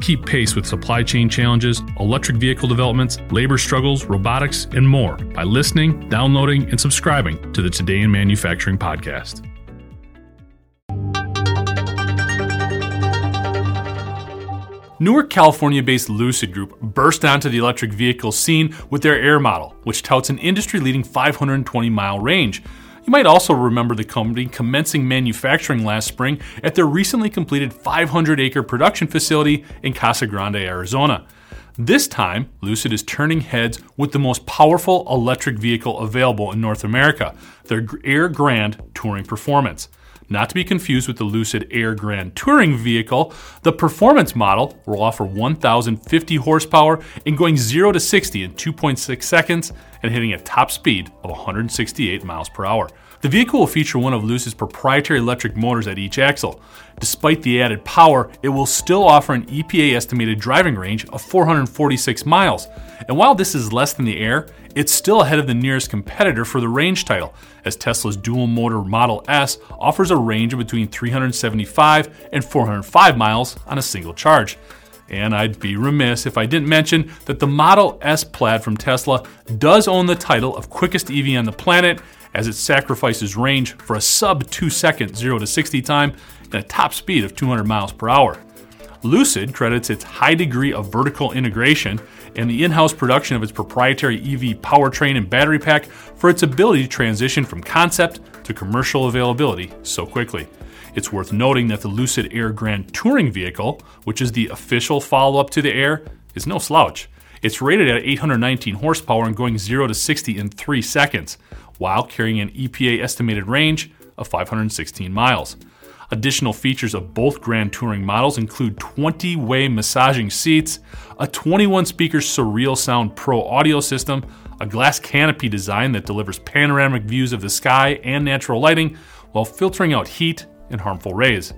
Keep pace with supply chain challenges, electric vehicle developments, labor struggles, robotics, and more by listening, downloading, and subscribing to the Today in Manufacturing podcast. Newark, California-based Lucid Group burst onto the electric vehicle scene with their Air model, which touts an industry-leading 520-mile range. You might also remember the company commencing manufacturing last spring at their recently completed 500-acre production facility in Casa Grande, Arizona. This time, Lucid is turning heads with the most powerful electric vehicle available in North America, their Air Grand Touring Performance. Not to be confused with the Lucid Air Grand Touring vehicle, the performance model will offer 1,050 horsepower and going 0 to 60 in 2.6 seconds and hitting a top speed of 168 miles per hour. The vehicle will feature one of Lucid's proprietary electric motors at each axle. Despite the added power, it will still offer an EPA-estimated driving range of 446 miles. And while this is less than the Air, it's still ahead of the nearest competitor for the range title, as Tesla's dual-motor Model S offers a range of between 375 and 405 miles on a single charge. And I'd be remiss if I didn't mention that the Model S Plaid from Tesla does own the title of quickest EV on the planet, as it sacrifices range for a sub-2-second 0 to 60 time and a top speed of 200 miles per hour. Lucid credits its high degree of vertical integration and the in-house production of its proprietary EV powertrain and battery pack for its ability to transition from concept to commercial availability so quickly. It's worth noting that the Lucid Air Grand Touring vehicle, which is the official follow-up to the Air, is no slouch. It's rated at 819 horsepower and going 0 to 60 in 3 seconds, while carrying an EPA-estimated range of 516 miles. Additional features of both Grand Touring models include 20-way massaging seats, a 21-speaker Surreal Sound Pro audio system, a glass canopy design that delivers panoramic views of the sky and natural lighting while filtering out heat and harmful rays.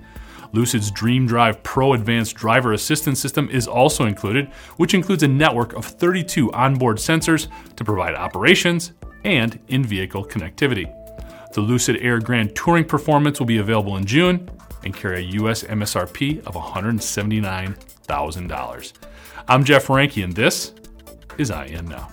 Lucid's DreamDrive Pro Advanced Driver Assistance System is also included, which includes a network of 32 onboard sensors to provide operations and in-vehicle connectivity. The Lucid Air Grand Touring Performance will be available in June and carry a US MSRP of $179,000. I'm Jeff Ranke, and this is IN Now.